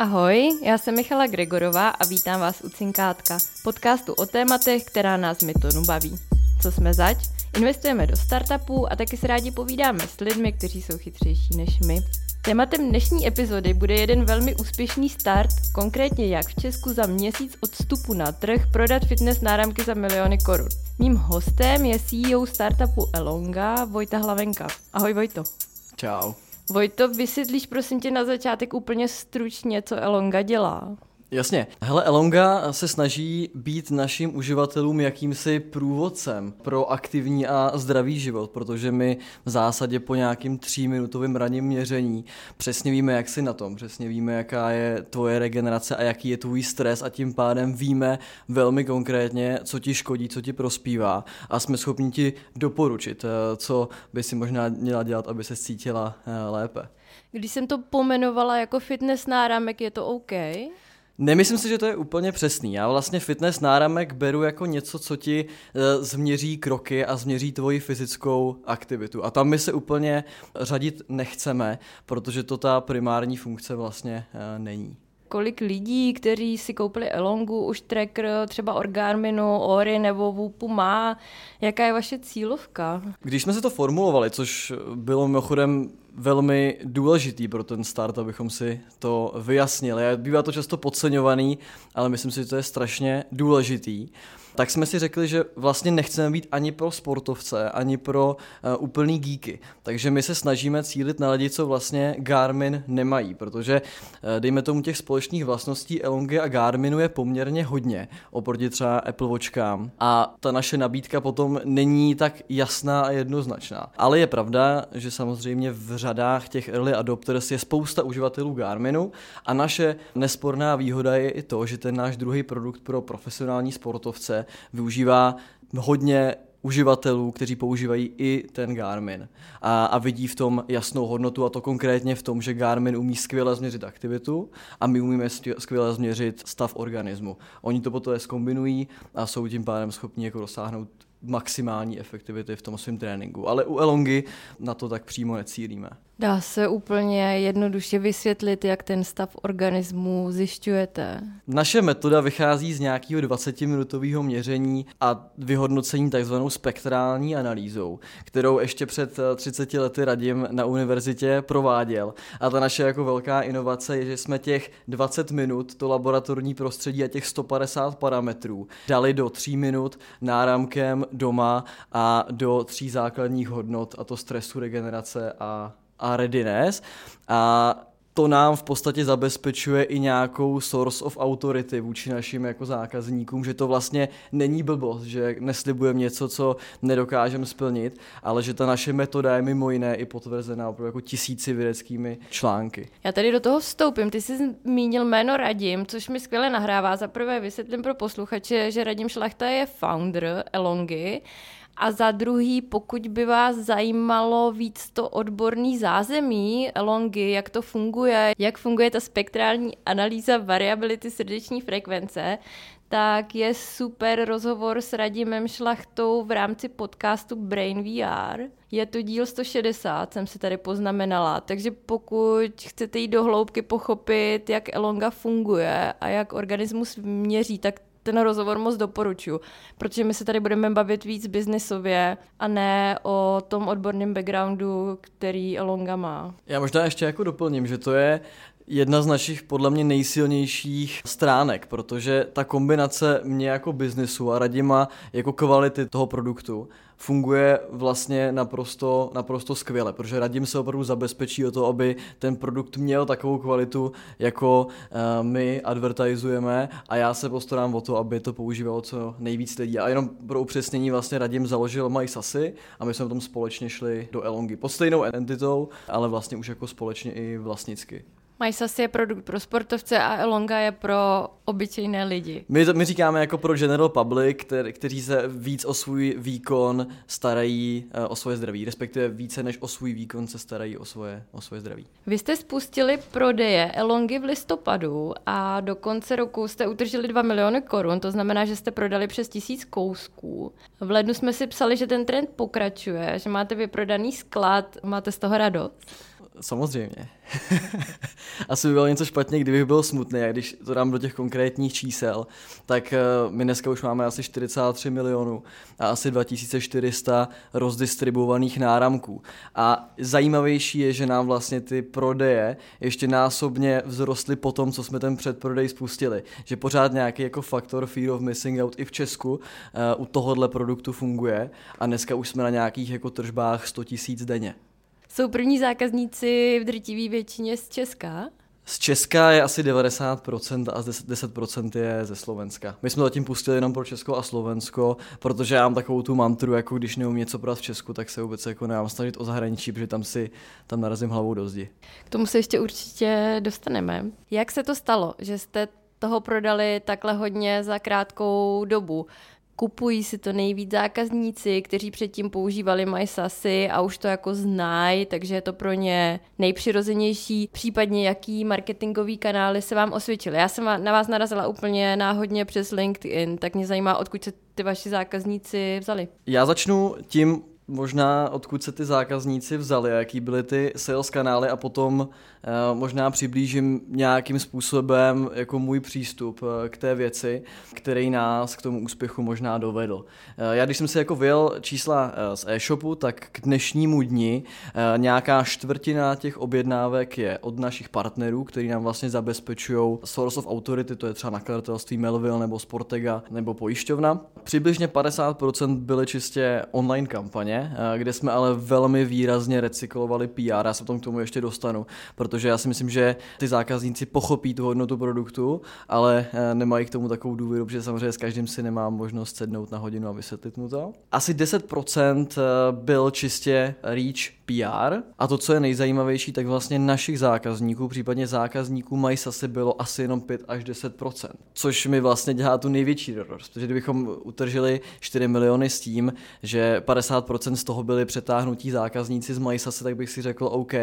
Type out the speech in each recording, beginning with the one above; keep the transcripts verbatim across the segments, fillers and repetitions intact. Ahoj, já jsem Michala Gregorová a vítám vás u Cinkátka, podcastu o tématech, která nás v Mytonu baví. Co jsme zač? Investujeme do startupů a taky se rádi povídáme s lidmi, kteří jsou chytřejší než my. Tématem dnešní epizody bude jeden velmi úspěšný start, konkrétně jak v Česku za měsíc od vstupu na trh prodat fitness náramky za miliony korun. Mým hostem je C E O startupu Elonga Vojta Hlavenka. Ahoj Vojto. Čau. Vojto, vysvětlíš prosím tě na začátek úplně stručně, co Elonga dělá. Jasně. Hele, Elonga se snaží být našim uživatelům jakýmsi průvodcem pro aktivní a zdravý život, protože my v zásadě po nějakým tříminutovým ranním měření přesně víme, jak jsi na tom, přesně víme, jaká je tvoje regenerace a jaký je tvůj stres a tím pádem víme velmi konkrétně, co ti škodí, co ti prospívá a jsme schopni ti doporučit, co by si možná měla dělat, aby se cítila lépe. Když jsem to pomenovala jako fitness náramek, je to OK? Nemyslím si, že to je úplně přesný. Já vlastně fitness náramek beru jako něco, co ti e, změří kroky a změří tvoji fyzickou aktivitu. A tam my se úplně řadit nechceme, protože to ta primární funkce vlastně e, není. Kolik lidí, kteří si koupili Elongu, už tracker třeba od Garminu, Oury nebo Whoopu má? Jaká je vaše cílovka? Když jsme se to formulovali, což bylo mimochodem velmi důležitý pro ten start, abychom si to vyjasnili. Bývá to často podceňovaný, ale myslím si, že to je strašně důležitý. Tak jsme si řekli, že vlastně nechceme být ani pro sportovce, ani pro uh, úplný geeky. Takže my se snažíme cílit na lidi, co vlastně Garmin nemají, protože uh, dejme tomu těch společných vlastností Elongy a Garminu je poměrně hodně, oproti třeba Apple Watchkám. A ta naše nabídka potom není tak jasná a jednoznačná. Ale je pravda, že samozřejmě v řadách těch early adopters je spousta uživatelů Garminu a naše nesporná výhoda je i to, že ten náš druhý produkt pro profesionální sportovce využívá hodně uživatelů, kteří používají i ten Garmin a, a vidí v tom jasnou hodnotu a to konkrétně v tom, že Garmin umí skvěle změřit aktivitu a my umíme skvěle změřit stav organismu. Oni to potom zkombinují a jsou tím pádem schopni jako dosáhnout maximální efektivity v tom svém tréninku, ale u Elongy na to tak přímo necílíme. Dá se úplně jednoduše vysvětlit, jak ten stav organismu zjišťujete? Naše metoda vychází z nějakého dvacetiminutového měření a vyhodnocení takzvanou spektrální analýzou, kterou ještě před třiceti lety Radim na univerzitě prováděl. A ta naše jako velká inovace je, že jsme těch dvacet minut, to laboratorní prostředí a těch sto padesát parametrů dali do tří minut náramkem doma a do tří základních hodnot, a to stresu, regenerace a a readiness a to nám v podstatě zabezpečuje i nějakou source of authority vůči našim jako zákazníkům, že to vlastně není blbost, že neslibujeme něco, co nedokážeme splnit, ale že ta naše metoda je mimo jiné i potvrzená opravdu jako tisíci vědeckými články. Já tady do toho vstoupím, ty jsi zmínil jméno Radim, což mi skvěle nahrává. Za prvé vysvětlím pro posluchače, že Radim Šlachta je founder Elongy. A za druhý, pokud by vás zajímalo víc to odborný zázemí Elongy, jak to funguje, jak funguje ta spektrální analýza variability srdeční frekvence, tak je super rozhovor s Radimem Šlachtou v rámci podcastu BrainVR. Je to díl sto šedesát, jsem si tady poznamenala, takže pokud chcete jít do hloubky pochopit, jak Elonga funguje a jak organismus měří, tak ten rozhovor moc doporučuji, protože my se tady budeme bavit víc biznisově a ne o tom odborném backgroundu, který Elonga má. Já možná ještě jako doplním, že to je jedna z našich podle mě nejsilnějších stránek, protože ta kombinace mě jako biznesu a Radima jako kvality toho produktu funguje vlastně naprosto, naprosto skvěle, protože Radim se opravdu zabezpečí o to, aby ten produkt měl takovou kvalitu, jako uh, my advertizujeme a já se postarám o to, aby to používalo co nejvíc lidí. A jenom pro upřesnění vlastně Radim založil MySasy a my jsme v tom společně šli do Elongy pod stejnou entitou, ale vlastně už jako společně i vlastnicky. MySasy je produkt pro sportovce a Elonga je pro obyčejné lidi. My, to, my říkáme jako pro general public, kter, kteří se víc o svůj výkon starají uh, o svoje zdraví, respektive více než o svůj výkon se starají o svoje, o svoje zdraví. Vy jste spustili prodeje Elongy v listopadu a do konce roku jste utržili dva miliony korun, to znamená, že jste prodali přes tisíc kousků. V lednu jsme si psali, že ten trend pokračuje, že máte vyprodaný sklad, máte z toho radost? Samozřejmě. Asi by bylo něco špatně, kdybych byl smutný, a když to dám do těch konkrétních čísel, tak my dneska už máme asi čtyřicet tři milionů a asi dva tisíce čtyři sta rozdistribuovaných náramků. A zajímavější je, že nám vlastně ty prodeje ještě násobně vzrostly po tom, co jsme ten předprodej spustili. Že pořád nějaký jako faktor fear of missing out i v Česku uh, u tohohle produktu funguje a dneska už jsme na nějakých jako tržbách sto tisíc denně. Jsou první zákazníci v drtivé většině z Česka? Z Česka je asi devadesát procent a deset procent je ze Slovenska. My jsme zatím pustili jenom pro Česko a Slovensko, protože já mám takovou tu mantru, jako když neumím něco prodat v Česku, tak se vůbec jako nemám snažit o zahraničí, protože tam si tam narazím hlavou do zdi. K tomu se ještě určitě dostaneme. Jak se to stalo, že jste toho prodali takhle hodně za krátkou dobu? Kupují si to nejvíc zákazníci, kteří předtím používali MySasy a už to jako znají, takže je to pro ně nejpřirozenější. Případně jaký marketingový kanály se vám osvědčily? Já jsem na vás narazila úplně náhodně přes LinkedIn, tak mě zajímá, odkud se ty vaši zákazníci vzali. Já začnu tím, možná odkud se ty zákazníci vzali, jaký byly ty sales kanály a potom e, možná přiblížím nějakým způsobem jako můj přístup e, k té věci, který nás k tomu úspěchu možná dovedl. E, já když jsem si jako vyjel čísla e, z e-shopu, tak k dnešnímu dni e, nějaká čtvrtina těch objednávek je od našich partnerů, který nám vlastně zabezpečují source of authority, to je třeba nakladatelství Melville nebo Sportega nebo pojišťovna. Přibližně padesát procent byly čistě online kampaně, kde jsme ale velmi výrazně recyklovali P R. Já se potom k tomu ještě dostanu, protože já si myslím, že ty zákazníci pochopí tu hodnotu produktu, ale nemají k tomu takovou důvěru, protože samozřejmě s každým si nemám možnost sednout na hodinu a vysvětlit mu to. Asi deset procent byl čistě reach P R a to, co je nejzajímavější, tak vlastně našich zákazníků, případně zákazníků MySasy bylo asi jenom pět až deset procent, což mi vlastně dělá tu největší radost, protože kdybychom utržili čtyři miliony s tím, že padesát procent z toho byli přetáhnutí zákazníci z MySasy, tak bych si řekl OK,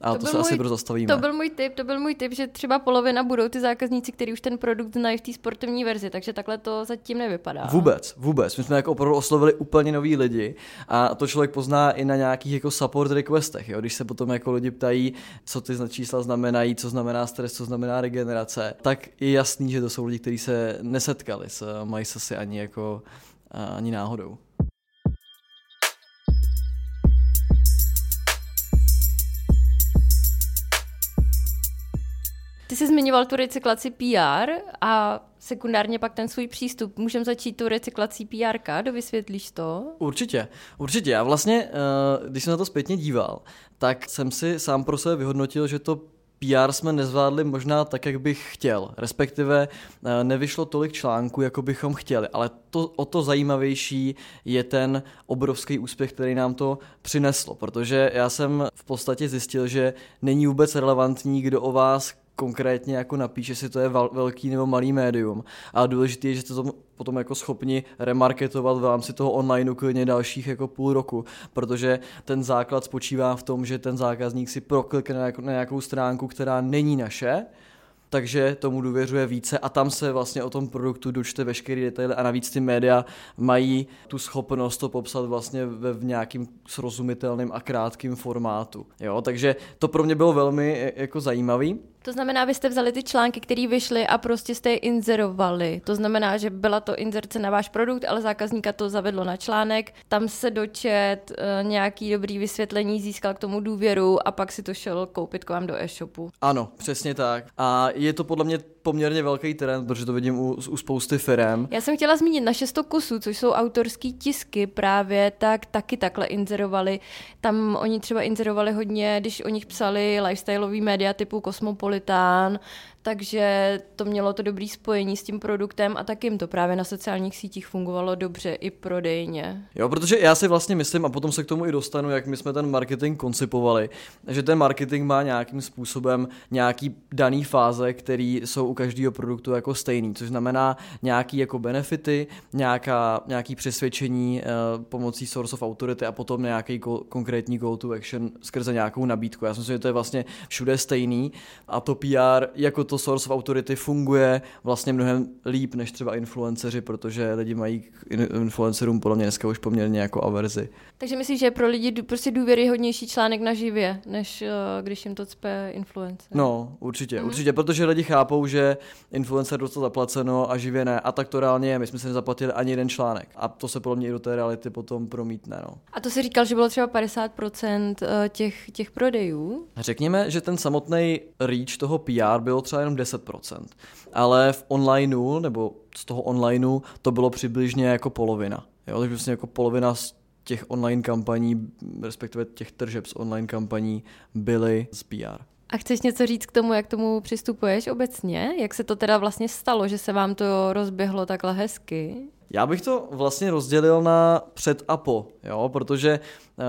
a to, to se můj, asi prozastavíme. To byl můj tip, to byl můj tip, že třeba polovina budou ty zákazníci, kteří už ten produkt znají v té sportovní verzi, takže takhle to zatím nevypadá. Vůbec, vůbec. My jsme jako opravdu oslovili úplně nový lidi a to člověk pozná i na nějakých jako support requestech, jo? Když se potom jako lidi ptají, co ty čísla znamenají, co znamená stres, co znamená regenerace, tak je jasný, že to jsou lidi, kteří se nesetkali s MySasy ani jako ani náhodou. Ty jsi zmiňoval tu recyklaci P R a sekundárně pak ten svůj přístup. Můžeme začít tu recyklací P R ka, dovysvětlíš to? Určitě, určitě. Já vlastně, když jsem na to zpětně díval, tak jsem si sám pro sebe vyhodnotil, že to P R jsme nezvládli možná tak, jak bych chtěl, respektive nevyšlo tolik článků, jako bychom chtěli, ale to, o to zajímavější je ten obrovský úspěch, který nám to přineslo, protože já jsem v podstatě zjistil, že není vůbec relevantní, kdo o vás konkrétně jako napíše, jestli to je velký nebo malý médium. A důležité je, že jste to potom jako schopni remarketovat v rámci toho online klidně dalších jako půl roku, protože ten základ spočívá v tom, že ten zákazník si proklikne na nějakou stránku, která není naše, takže tomu důvěřuje více a tam se vlastně o tom produktu dočte veškerý detaily a navíc ty média mají tu schopnost to popsat vlastně ve v nějakým srozumitelným a krátkým formátu. Jo, takže to pro mě bylo velmi jako zajímavý. To znamená, vy jste vzali ty články, které vyšly a prostě jste je inzerovali. To znamená, že byla to inzerce na váš produkt, ale zákazníka to zavedlo na článek, tam se dočet, nějaký dobrý vysvětlení, získal k tomu důvěru a pak si to šel koupit k vám do e-shopu. Ano, přesně tak. A je to podle mě poměrně velký trend, protože to vidím u, u spousty firem. Já jsem chtěla zmínit, na šest set kusů, což jsou autorský tisky právě, tak taky takhle inzerovali. Tam oni třeba inzerovali hodně, když o nich psali lifestyleový média typu Kosmopolitán, takže to mělo to dobré spojení s tím produktem a tak jim to právě na sociálních sítích fungovalo dobře i prodejně. Jo, protože já si vlastně myslím, a potom se k tomu i dostanu, jak my jsme ten marketing koncipovali, že ten marketing má nějakým způsobem nějaký daný fáze, který jsou každého produktu jako stejný, což znamená nějaký jako benefity, nějaká, nějaký přesvědčení uh, pomocí source of authority a potom nějaký go, konkrétní go to action skrze nějakou nabídku. Já si myslím, že to je vlastně všude stejný a to P R jako to source of authority funguje vlastně mnohem líp než třeba influenceři, protože lidi mají influencerům podle mě dneska už poměrně jako averzi. Takže myslím, že pro lidi prostě důvěryhodnější článek na živě, než uh, když jim to cpe influencer. No, určitě, mm. určitě, protože lidi chápou, že influencer dostal zaplaceno a živě ne. A tak to reálně je, my jsme se nezaplatili ani jeden článek. A to se podle mě i do té reality potom promítne. No. A to si říkal, že bylo třeba padesát procent těch, těch prodejů? Řekněme, že ten samotný reach toho P R bylo třeba jenom deset procent. Ale v onlineu, nebo z toho onlineu, to bylo přibližně jako polovina. Jo? Takže vlastně jako polovina těch online kampaní, respektive těch tržeb z online kampaní byly z P R. A chceš něco říct k tomu, jak tomu přistupuješ obecně? Jak se to teda vlastně stalo, že se vám to rozběhlo takhle hezky? Já bych to vlastně rozdělil na před a po, jo? Protože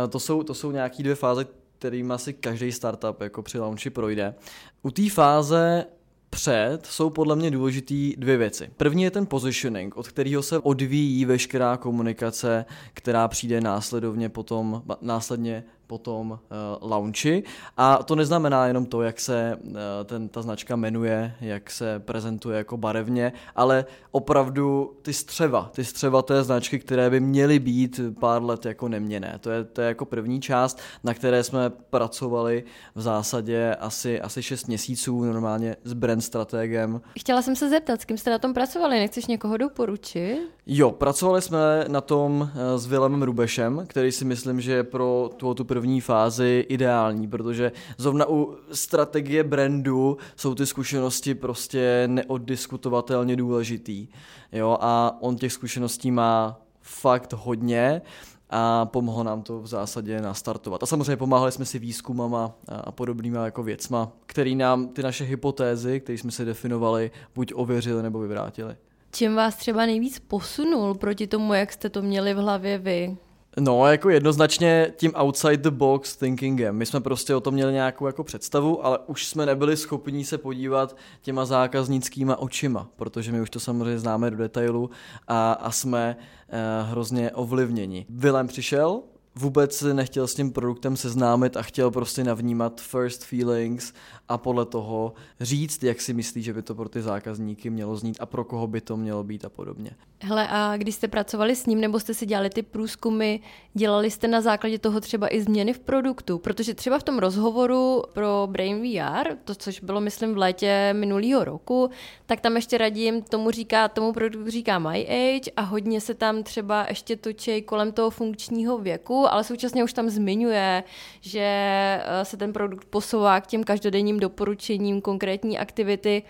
to jsou, to jsou nějaké dvě fáze, kterým asi každý startup jako při launchi projde. U té fáze před jsou podle mě důležitý dvě věci. První je ten positioning, od kterého se odvíjí veškerá komunikace, která přijde následovně potom, následně potom uh, launchi. A to neznamená jenom to, jak se uh, ten, ta značka jmenuje, jak se prezentuje jako barevně, ale opravdu ty střeva, ty střeva té značky, které by měly být pár let jako neměnné. To je, to je jako první část, na které jsme pracovali v zásadě asi, asi šest měsíců normálně s brand strategem. Chtěla jsem se zeptat, s kým jste na tom pracovali, nechceš někoho doporučit? Jo, pracovali jsme na tom s Vilémem Rubešem, který si myslím, že je pro tu, tu první fázi ideální, protože zrovna u strategie brandu jsou ty zkušenosti prostě neoddiskutovatelně důležitý. Jo, a on těch zkušeností má fakt hodně a pomohlo nám to v zásadě nastartovat. A samozřejmě pomáhali jsme si výzkumama a podobnýma jako věcma, který nám ty naše hypotézy, které jsme si definovali, buď ověřili nebo vyvrátili. Čím vás třeba nejvíc posunul proti tomu, jak jste to měli v hlavě vy? No, jako jednoznačně tím outside the box thinkingem. My jsme prostě o tom měli nějakou jako představu, ale už jsme nebyli schopni se podívat těma zákaznickýma očima, protože my už to samozřejmě známe do detailu a, a jsme uh, hrozně ovlivněni. Vilém přišel, vůbec nechtěl s tím produktem seznámit a chtěl prostě navnímat first feelings a podle toho říct, jak si myslí, že by to pro ty zákazníky mělo znít a pro koho by to mělo být a podobně. Hele, a když jste pracovali s ním nebo jste si dělali ty průzkumy, dělali jste na základě toho třeba i změny v produktu? Protože třeba v tom rozhovoru pro BrainVR, to což bylo myslím v létě minulýho roku, tak tam ještě Radim tomu říká, tomu produktu říká My Age a hodně se tam třeba ještě točí kolem toho funkčního věku, ale současně už tam zmiňuje, že se ten produkt posouvá k těm každodenním doporučením konkrétní aktivity.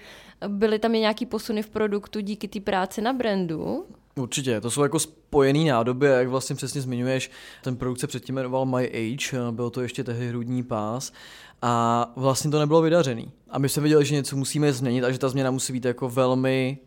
Byly tam i nějaký posuny v produktu díky té práci na brandu? Určitě, to jsou jako spojený nádoby, jak vlastně přesně zmiňuješ. Ten produkt se předtím jmenoval My Age, bylo to ještě tehdy hrudní pás a vlastně to nebylo vydařený. A my jsme viděli, že něco musíme změnit a že ta změna musí být jako velmi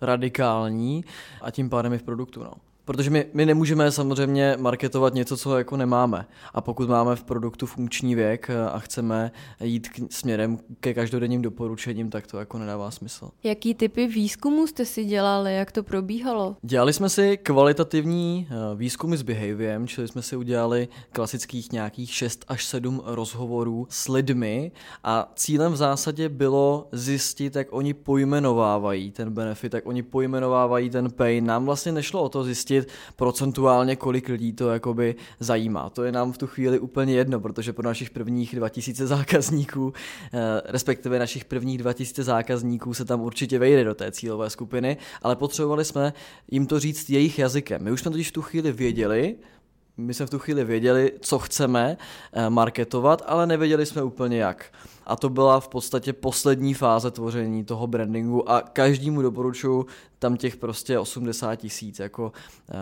radikální a tím pádem i v produktu, no. Protože my, my nemůžeme samozřejmě marketovat něco, co jako nemáme. A pokud máme v produktu funkční věk a chceme jít k, směrem ke každodenním doporučením, tak to jako nedává smysl. Jaký typy výzkumů jste si dělali? Jak to probíhalo? Dělali jsme si kvalitativní výzkumy s Behaviem, čili jsme si udělali klasických nějakých šest až sedm rozhovorů s lidmi a cílem v zásadě bylo zjistit, jak oni pojmenovávají ten benefit, jak oni pojmenovávají ten pain. Nám vlastně nešlo o to zjistit procentuálně, kolik lidí to jakoby zajímá. To je nám v tu chvíli úplně jedno, protože pro našich prvních dva tisíce zákazníků, respektive našich prvních dva tisíce zákazníků se tam určitě vejde do té cílové skupiny, ale potřebovali jsme jim to říct jejich jazykem. My už jsme totiž v tu chvíli věděli, My jsme v tu chvíli věděli, co chceme marketovat, ale nevěděli jsme úplně jak. A to byla v podstatě poslední fáze tvoření toho brandingu a každému doporučuji tam těch prostě osmdesát tisíc jako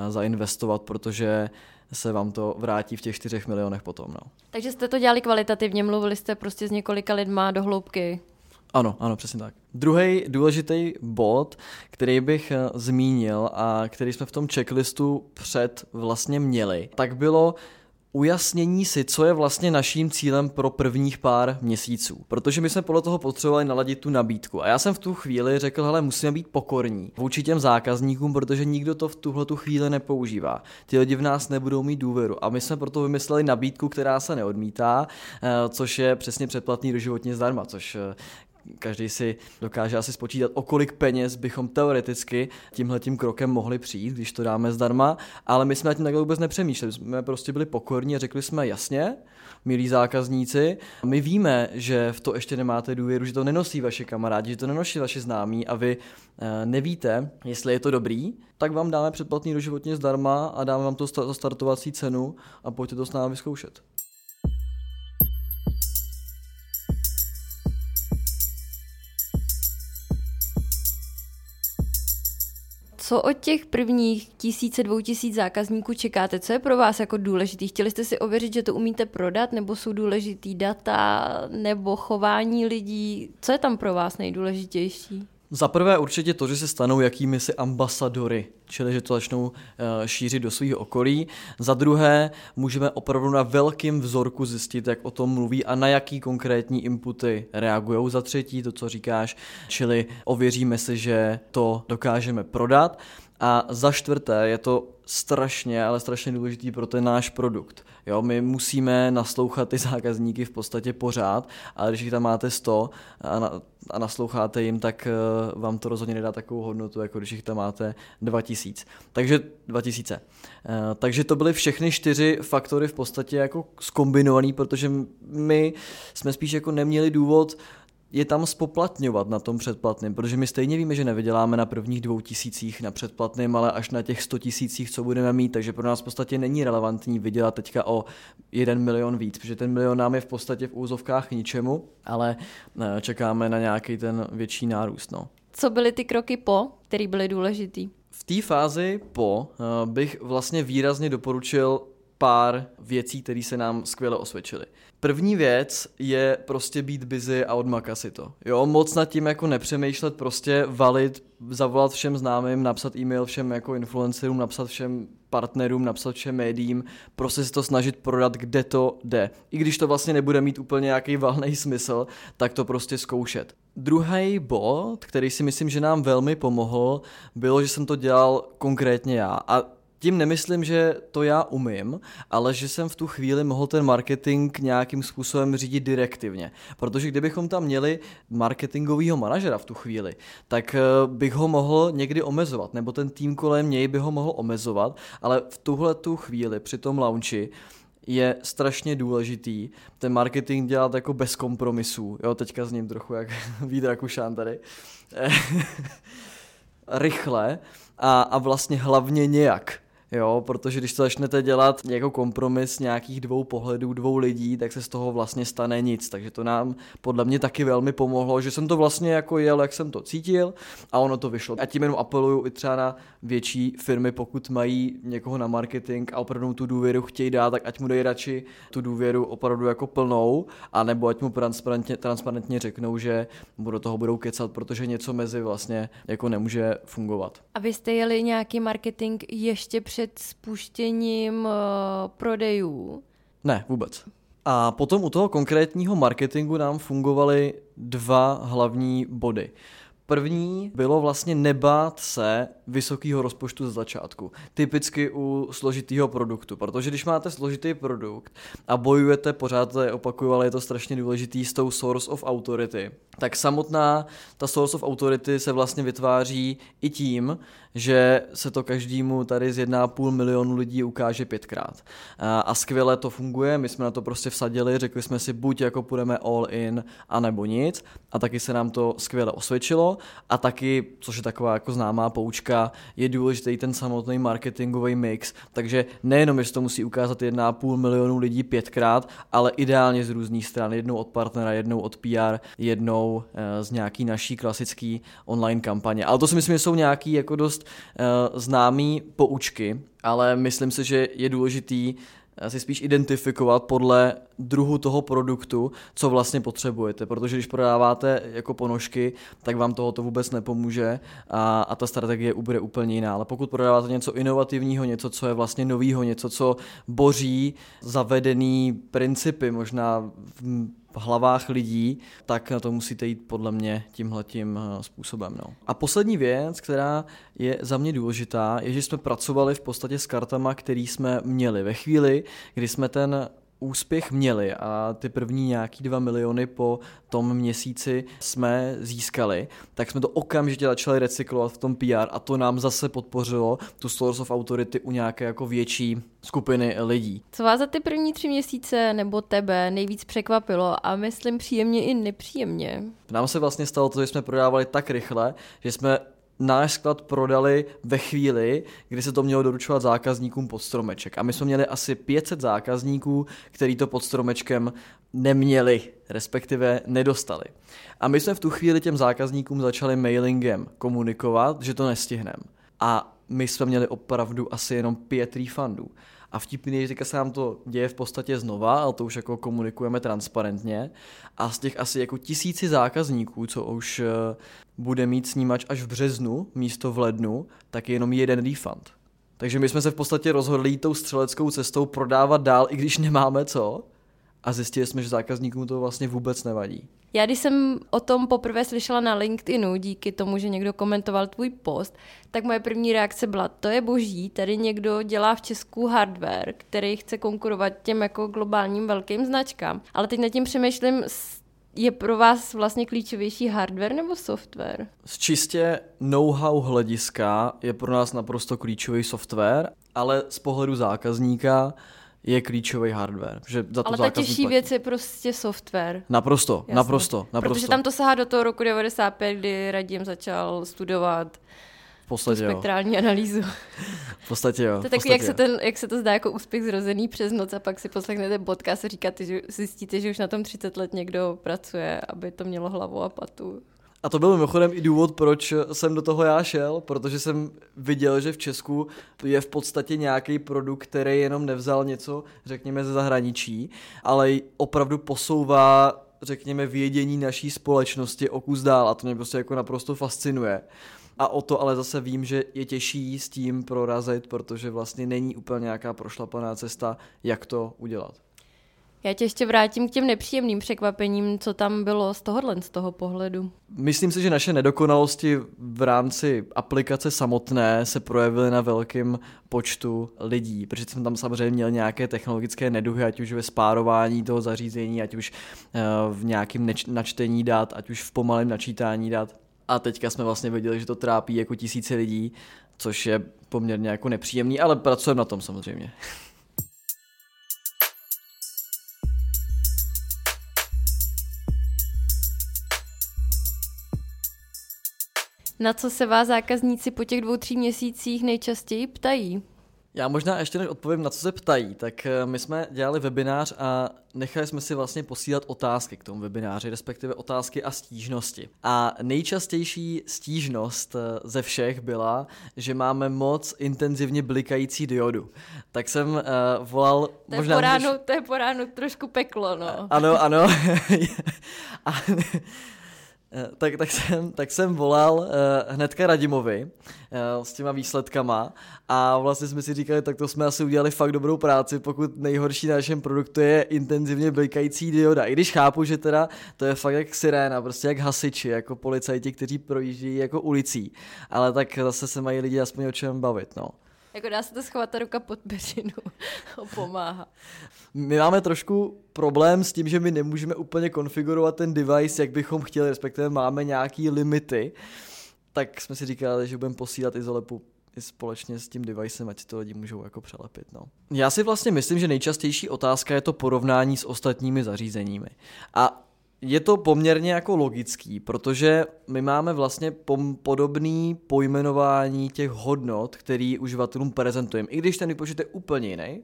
zainvestovat, protože se vám to vrátí v těch čtyřech milionech potom. No. Takže jste to dělali kvalitativně, mluvili jste prostě s několika lidma do hloubky. Ano, ano, přesně tak. Druhý důležitý bod, který bych zmínil a který jsme v tom checklistu před vlastně měli, tak bylo ujasnění si, co je vlastně naším cílem pro prvních pár měsíců. Protože my jsme podle toho potřebovali naladit tu nabídku. A já jsem v tu chvíli řekl, hele, musíme být pokorní vůči těm zákazníkům, protože nikdo to v tuhle tu chvíli nepoužívá. Ty lidi v nás nebudou mít důvěru. A my jsme proto vymysleli nabídku, která se neodmítá, což je přesně předplatný doživotně zdarma, což každý si dokáže asi spočítat, o kolik peněz bychom teoreticky tímhletím krokem mohli přijít, když to dáme zdarma, ale my jsme na tím takhle vůbec nepřemýšleli. Jsme prostě byli pokorní a řekli jsme jasně, milí zákazníci, my víme, že v to ještě nemáte důvěru, že to nenosí vaši kamarádi, že to nenosí vaši známí a vy nevíte, jestli je to dobrý, tak vám dáme předplatný doživotně zdarma a dáme vám to za startovací cenu a pojďte to s námi vyzkoušet. Co od těch prvních tisíce, dvou tisíc zákazníků čekáte? Co je pro vás jako důležitý? Chtěli jste si ověřit, že to umíte prodat, nebo jsou důležitý data, nebo chování lidí? Co je tam pro vás nejdůležitější? Za prvé určitě to, že se stanou jakýmisi ambasadory, čili že to začnou šířit do svého okolí. Za druhé můžeme opravdu na velkém vzorku zjistit, jak o tom mluví a na jaký konkrétní inputy reagují. Za třetí to, co říkáš, čili ověříme si, že to dokážeme prodat. A za čtvrté je to strašně, ale strašně důležitý pro ten náš produkt. Jo, my musíme naslouchat ty zákazníky v podstatě pořád, ale když jich tam máte sto a, na, a nasloucháte jim, tak uh, vám to rozhodně nedá takovou hodnotu, jako když jich tam máte dva tisíce. Takže dva tisíce. Uh, takže to byly všechny čtyři faktory v podstatě jako zkombinovaný, protože my jsme spíš jako neměli důvod je tam spoplatňovat na tom předplatném, protože my stejně víme, že nevyděláme na prvních dvou tisících na předplatném, ale až na těch sto tisících, co budeme mít, takže pro nás v podstatě není relevantní vydělat teďka o jeden milion víc, protože ten milion nám je v podstatě v úzovkách ničemu, ale čekáme na nějaký ten větší nárůst. No. Co byly ty kroky po, které byly důležitý? V té fázi po bych vlastně výrazně doporučil pár věcí, které se nám skvěle osvědčily. První věc je prostě být busy a odmakat si to. Jo, moc nad tím jako nepřemýšlet, prostě valit, zavolat všem známým, napsat e-mail všem jako influencerům, napsat všem partnerům, napsat všem médiím, prostě si to snažit prodat, kde to jde. I když to vlastně nebude mít úplně nějaký valný smysl, tak to prostě zkoušet. Druhý bod, který si myslím, že nám velmi pomohl, bylo, že jsem to dělal konkrétně já. A tím nemyslím, že to já umím, ale že jsem v tu chvíli mohl ten marketing nějakým způsobem řídit direktivně. Protože kdybychom tam měli marketingovýho manažera v tu chvíli, tak bych ho mohl někdy omezovat, nebo ten tým kolem něj by ho mohl omezovat, ale v tuhle tu chvíli při tom launchi je strašně důležitý ten marketing dělat jako bez kompromisů. Jo, teďka s ním trochu jak Vít Rakušan tady. Rychle a, a vlastně hlavně nějak. Jo, protože když to začnete dělat jako kompromis nějakých dvou pohledů, dvou lidí, tak se z toho vlastně stane nic. Takže to nám podle mě taky velmi pomohlo, že jsem to vlastně jako jel, jak jsem to cítil a ono to vyšlo. A tím jenom apeluju i třeba na větší firmy, pokud mají někoho na marketing a opravdu tu důvěru chtějí dát, tak ať mu dají radši tu důvěru opravdu jako plnou, anebo ať mu transparentně, transparentně řeknou, že mu do toho budou kecat, protože něco mezi vlastně jako nemůže fungovat. A vy jste jeli nějaký marketing ještě před před spuštěním uh, prodejů? Ne, vůbec. A potom u toho konkrétního marketingu nám fungovaly dva hlavní body. První bylo vlastně nebát se vysokého rozpočtu ze začátku. Typicky u složitého produktu, protože když máte složitý produkt a bojujete, pořád to je opakuju, ale je to strašně důležitý, s tou source of authority, tak samotná ta source of authority se vlastně vytváří i tím, že se to každému tady z jedna půl milionu lidí ukáže pětkrát. A skvěle to funguje, my jsme na to prostě vsadili, řekli jsme si buď jako půjdeme all in, anebo nic a taky se nám to skvěle osvědčilo. A taky, což je taková jako známá poučka, je důležitý ten samotný marketingový mix, takže nejenom, jestli to musí ukázat jedna celá pět milionu lidí pětkrát, ale ideálně z různých stran, jednou od partnera, jednou od P R, jednou z nějaký naší klasický online kampaně. Ale to si myslím, že jsou nějaký jako dost známý poučky, ale myslím si, že je důležitý si spíš identifikovat podle druhu toho produktu, co vlastně potřebujete, protože když prodáváte jako ponožky, tak vám tohoto vůbec nepomůže a, a ta strategie bude úplně jiná. Ale pokud prodáváte něco inovativního, něco, co je vlastně novýho, něco, co boří zavedený principy možná v hlavách lidí, tak na to musíte jít podle mě tímhletím způsobem. No. A poslední věc, která je za mě důležitá, je, že jsme pracovali v podstatě s kartama, který jsme měli ve chvíli, kdy jsme ten úspěch měli a ty první nějaký dva miliony po tom měsíci jsme získali, tak jsme to okamžitě začali recyklovat v tom P R a to nám zase podpořilo tu source of authority u nějaké jako větší skupiny lidí. Co vás za ty první tři měsíce nebo tebe nejvíc překvapilo a myslím příjemně i nepříjemně? Nám se vlastně stalo to, že jsme prodávali tak rychle, že jsme náš sklad prodali ve chvíli, kdy se to mělo doručovat zákazníkům pod stromeček. A my jsme měli asi pět set zákazníků, který to pod stromečkem neměli, respektive nedostali. A my jsme v tu chvíli těm zákazníkům začali mailingem komunikovat, že to nestihneme. A my jsme měli opravdu asi jenom pět refundů. A vtipný je, že se nám to děje v podstatě znova, ale to už jako komunikujeme transparentně. A z těch asi jako tisíci zákazníků, co už bude mít snímač až v březnu místo v lednu, tak je jenom jeden refund. Takže my jsme se v podstatě rozhodli tou střeleckou cestou prodávat dál, i když nemáme co. A zjistili jsme, že zákazníkům to vlastně vůbec nevadí. Já když jsem o tom poprvé slyšela na LinkedInu, díky tomu, že někdo komentoval tvůj post, tak moje první reakce byla, to je boží, tady někdo dělá v Česku hardware, který chce konkurovat těm jako globálním velkým značkám. Ale teď nad tím přemýšlím, je pro vás vlastně klíčovější hardware nebo software? Z čistě know-how hlediska je pro nás naprosto klíčový software, ale z pohledu zákazníka je klíčový hardware. Že za to ale ta těžší platí. Věc je prostě software. Naprosto, Jasný. naprosto, naprosto. Protože tam to sahá do toho roku devadesát pět, kdy Radim začal studovat spektrální analýzu. V podstatě jo. To je taky, jak se, ten, jak se to zdá jako úspěch zrozený přes noc a pak si poslechnete podcast a říkáte, že zjistíte, že už na tom třicet let někdo pracuje, aby to mělo hlavu a patu. A to byl mimochodem i důvod, proč jsem do toho já šel, protože jsem viděl, že v Česku je v podstatě nějaký produkt, který jenom nevzal něco, řekněme, ze zahraničí, ale opravdu posouvá, řekněme, vědění naší společnosti o kus dál a to mě prostě jako naprosto fascinuje. A o to ale zase vím, že je těžší s tím prorazit, protože vlastně není úplně nějaká prošlapaná cesta, jak to udělat. Já tě ještě vrátím k těm nepříjemným překvapením, co tam bylo z tohohle, z toho pohledu. Myslím si, že naše nedokonalosti v rámci aplikace samotné se projevily na velkém počtu lidí, protože jsem tam samozřejmě měl nějaké technologické neduhy, ať už ve spárování toho zařízení, ať už v nějakém neč- načtení dat, ať už v pomalém načítání dat. A teďka jsme vlastně viděli, že to trápí jako tisíce lidí, což je poměrně jako nepříjemný, ale pracujeme na tom samozřejmě. Na co se vás zákazníci po těch dvou, tří měsících nejčastěji ptají? Já možná ještě než odpovím, na co se ptají, tak my jsme dělali webinář a nechali jsme si vlastně posílat otázky k tomu webináři, respektive otázky a stížnosti. A nejčastější stížnost ze všech byla, že máme moc intenzivně blikající diodu. Tak jsem uh, volal... To je, možná, po ránu, můžeš... to je po ránu trošku peklo, no. Ano, ano. a... Tak, tak, jsem, tak jsem volal uh, hnedka Radimovi uh, s těma výsledkama a vlastně jsme si říkali, tak to jsme asi udělali fakt dobrou práci, pokud nejhorší na našem produktu je intenzivně blikající dioda. I když chápu, že teda to je fakt jak siréna, prostě jak hasiči, jako policajti, kteří projíždějí jako ulicí, ale tak zase se mají lidi aspoň o čem bavit, no. Jako dá se to schovat ta ruka pod peřinu, pomáhá. My máme trošku problém s tím, že my nemůžeme úplně konfigurovat ten device, jak bychom chtěli, respektive máme nějaký limity, tak jsme si říkali, že budeme posílat izolepu i společně s tím devicem, ať si to lidi můžou jako přelepit. No. Já si vlastně myslím, že nejčastější otázka je to porovnání s ostatními zařízeními. A je to poměrně jako logický, protože my máme vlastně pom- podobné pojmenování těch hodnot, který uživatelům prezentujeme. I když ten výpočet je úplně jiný,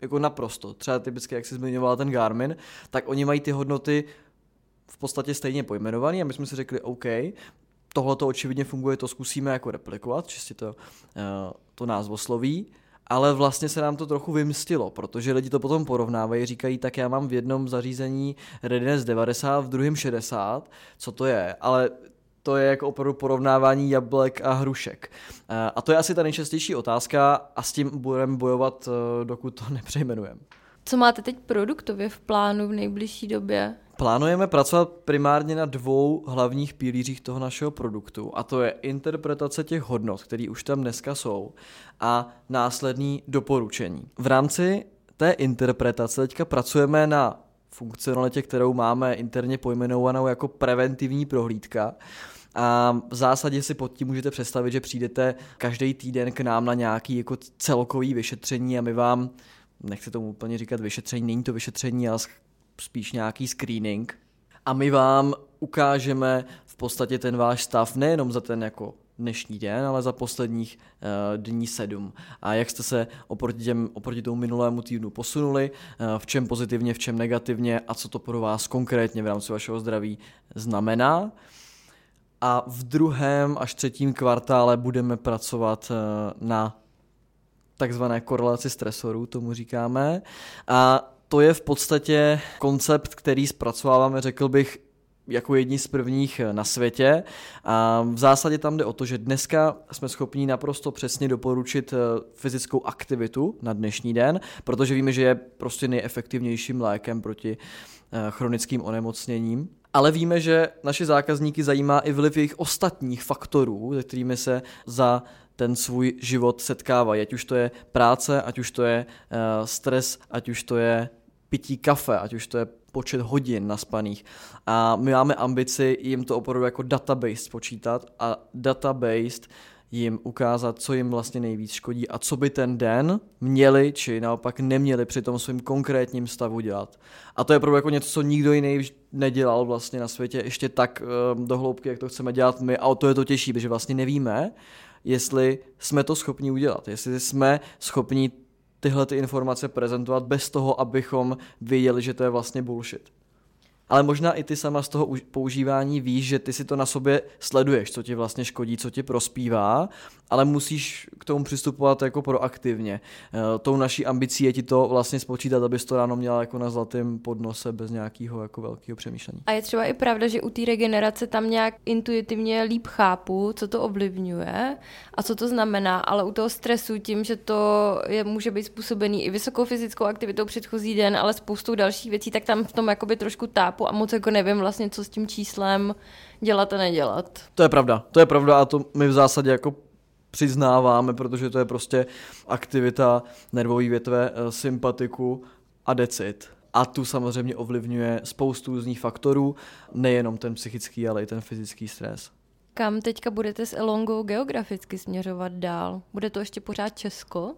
jako naprosto, třeba typicky, jak jsi zmiňovala ten Garmin, tak oni mají ty hodnoty v podstatě stejně pojmenované a my jsme si řekli, OK, tohle to očividně funguje, to zkusíme jako replikovat, čistě to, to názvosloví. ale vlastně se nám to trochu vymstilo, protože lidi to potom porovnávají, říkají, tak já mám v jednom zařízení Readiness devadesát, v druhém šedesát, co to je, ale to je jako opravdu porovnávání jablek a hrušek. A to je asi ta nejčastější otázka a s tím budeme bojovat, dokud to nepřejmenujeme. Co máte teď produktově v plánu v nejbližší době? Plánujeme pracovat primárně na dvou hlavních pilířích toho našeho produktu, a to je interpretace těch hodnot, které už tam dneska jsou, a následný doporučení. V rámci té interpretace teďka pracujeme na funkcionalitě, kterou máme interně pojmenovanou jako preventivní prohlídka. A v zásadě si pod tím můžete představit, že přijdete každý týden k nám na nějaké jako celkové vyšetření a my vám, nechci tomu úplně říkat vyšetření, není to vyšetření, ale spíš nějaký screening. A my vám ukážeme v podstatě ten váš stav nejenom za ten jako dnešní den, ale za posledních uh, dní sedm. A jak jste se oproti, těm, oproti tomu minulému týdnu posunuli, uh, v čem pozitivně, v čem negativně a co to pro vás konkrétně v rámci vašeho zdraví znamená. A v druhém až třetím kvartále budeme pracovat uh, na takzvané korelaci stresorů, tomu říkáme. A to je v podstatě koncept, který zpracováváme, řekl bych, jako jedni z prvních na světě. A v zásadě tam jde o to, že dneska jsme schopni naprosto přesně doporučit fyzickou aktivitu na dnešní den, protože víme, že je prostě nejefektivnějším lékem proti chronickým onemocněním. Ale víme, že naše zákazníky zajímá i vliv jejich ostatních faktorů, se kterými se za ten svůj život setkávají. Ať už to je práce, ať už to je stres, ať už to je pití kafe, ať už to je počet hodin naspaných. A my máme ambici jim to opravdu jako database počítat a database jim ukázat, co jim vlastně nejvíc škodí a co by ten den měli či naopak neměli při tom svým konkrétním stavu dělat. A to je opravdu jako něco, co nikdo jiný nedělal vlastně na světě ještě tak do hloubky, jak to chceme dělat my, a o to je to těžší, protože vlastně nevíme, jestli jsme to schopni udělat, jestli jsme schopni tyhle ty informace prezentovat bez toho, abychom věděli, že to je vlastně bullshit. Ale možná i ty sama z toho používání víš, že ty si to na sobě sleduješ, co ti vlastně škodí, co ti prospívá, ale musíš k tomu přistupovat jako proaktivně. Tou naší ambicí je ti to vlastně spočítat, abys to ráno měla jako na zlatém podnose bez nějakého jako velkého přemýšlení. A je třeba i pravda, že u té regenerace tam nějak intuitivně líp chápu, co to ovlivňuje a co to znamená, ale u toho stresu tím, že to je, může být způsobený i vysokou fyzickou aktivitou předchozí den, ale spoustou dalších věcí, tak tam v tom jakoby trošku tápu a moc jako nevím vlastně, co s tím číslem dělat a nedělat. To je pravda, to je pravda a to my v zásadě jako přiznáváme, protože to je prostě aktivita nervové větve, sympatiku a decit. A tu samozřejmě ovlivňuje spoustu různých faktorů, nejenom ten psychický, ale i ten fyzický stres. Kam teďka budete s Elongou geograficky směřovat dál? Bude to ještě pořád Česko?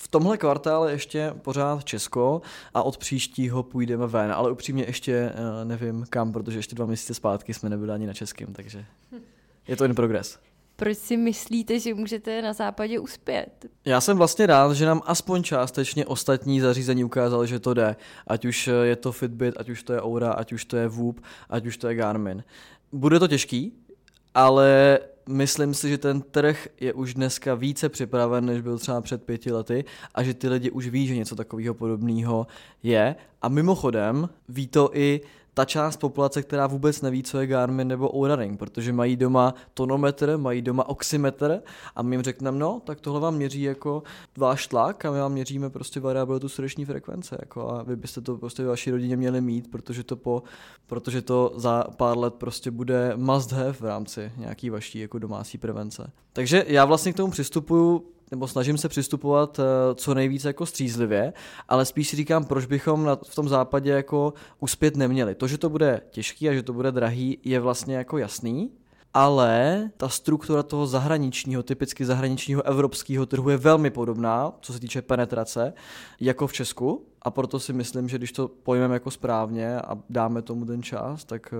V tomhle kvartále ještě pořád Česko a od příštího půjdeme ven, ale upřímně ještě nevím kam, protože ještě dva měsíce zpátky jsme nebyli ani na českém, takže je to in progress. Proč si myslíte, že můžete na západě uspět? Já jsem vlastně rád, že nám aspoň částečně ostatní zařízení ukázali, že to jde. Ať už je to Fitbit, ať už to je Oura, ať už to je Whoop, ať už to je Garmin. Bude to těžký, ale myslím si, že ten trh je už dneska více připraven, než byl třeba před pěti lety a že ty lidi už ví, že něco takového podobného je. A mimochodem ví to i ta část populace, která vůbec neví, co je Garmin nebo Oura Ring, protože mají doma tonometr, mají doma oximetr a my jim řekneme, no, tak tohle vám měří jako váš tlak a my vám měříme prostě variabilitu srdeční frekvence. Jako a vy byste to prostě v vaší rodině měli mít, protože to, po, protože to za pár let prostě bude must have v rámci nějaký vaší jako domácí prevence. Takže já vlastně k tomu přistupuju, nebo snažím se přistupovat co nejvíce jako střízlivě, ale spíš si říkám, proč bychom v tom západě jako uspět neměli. To, že to bude těžký a že to bude drahý, je vlastně jako jasný, ale ta struktura toho zahraničního, typicky zahraničního evropského trhu je velmi podobná, co se týče penetrace, jako v Česku, a proto si myslím, že když to pojmeme jako správně a dáme tomu ten čas, tak,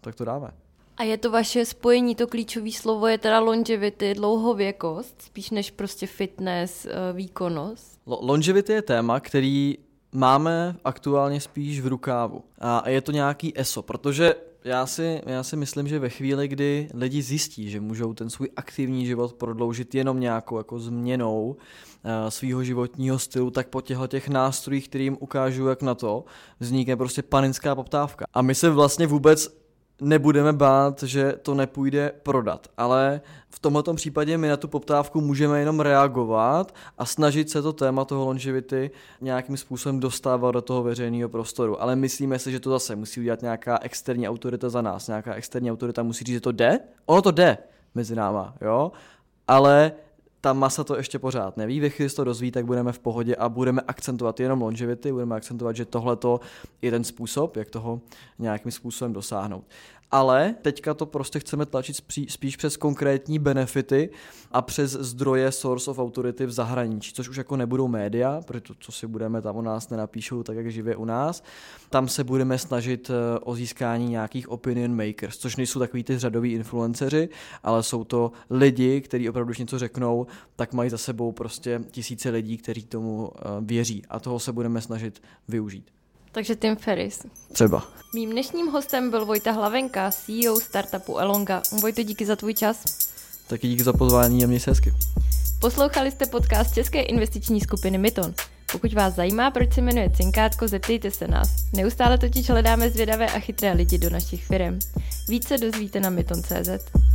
tak to dáme. A je to vaše spojení, to klíčové slovo je teda longevity, dlouhověkost, spíš než prostě fitness, výkonnost? Longevity je téma, který máme aktuálně spíš v rukávu. A je to nějaký eso, protože Já si, já si myslím, že ve chvíli, kdy lidi zjistí, že můžou ten svůj aktivní život prodloužit jenom nějakou jako změnou uh, svýho životního stylu, tak po těchto těch nástrojích, kterým ukážu, jak na to, vznikne prostě panická poptávka. A my se vlastně vůbec nebudeme bát, že to nepůjde prodat, ale v tomto případě my na tu poptávku můžeme jenom reagovat a snažit se to téma toho longevity nějakým způsobem dostávat do toho veřejného prostoru. Ale myslíme si, že to zase musí udělat nějaká externí autorita za nás, nějaká externí autorita musí říct, že to jde, ono to jde mezi náma, jo, ale ta masa to ještě pořád neví, ve chvíli to dozví, tak budeme v pohodě a budeme akcentovat jenom longevity, budeme akcentovat, že tohleto je ten způsob, jak toho nějakým způsobem dosáhnout. Ale teďka to prostě chceme tlačit spíš přes konkrétní benefity a přes zdroje source of authority v zahraničí, což už jako nebudou média, protože to, co si budeme, tam o nás nenapíšou tak, jak živě u nás. Tam se budeme snažit o získání nějakých opinion makers, což nejsou takový ty řadoví influenceři, ale jsou to lidi, kteří opravdu už něco řeknou, tak mají za sebou prostě tisíce lidí, kteří tomu věří a toho se budeme snažit využít. Takže Tim Ferris. Třeba. Mým dnešním hostem byl Vojta Hlavenka, C E O startupu Elonga. Vojto, díky za tvůj čas. Taky díky za pozvání a měj se hezky. Poslouchali jste podcast České investiční skupiny Miton. Pokud vás zajímá, proč se jmenuje Cinkátko, zeptejte se nás. Neustále totiž hledáme zvědavé a chytré lidi do našich firem. Více dozvíte na miton tečka cé zet.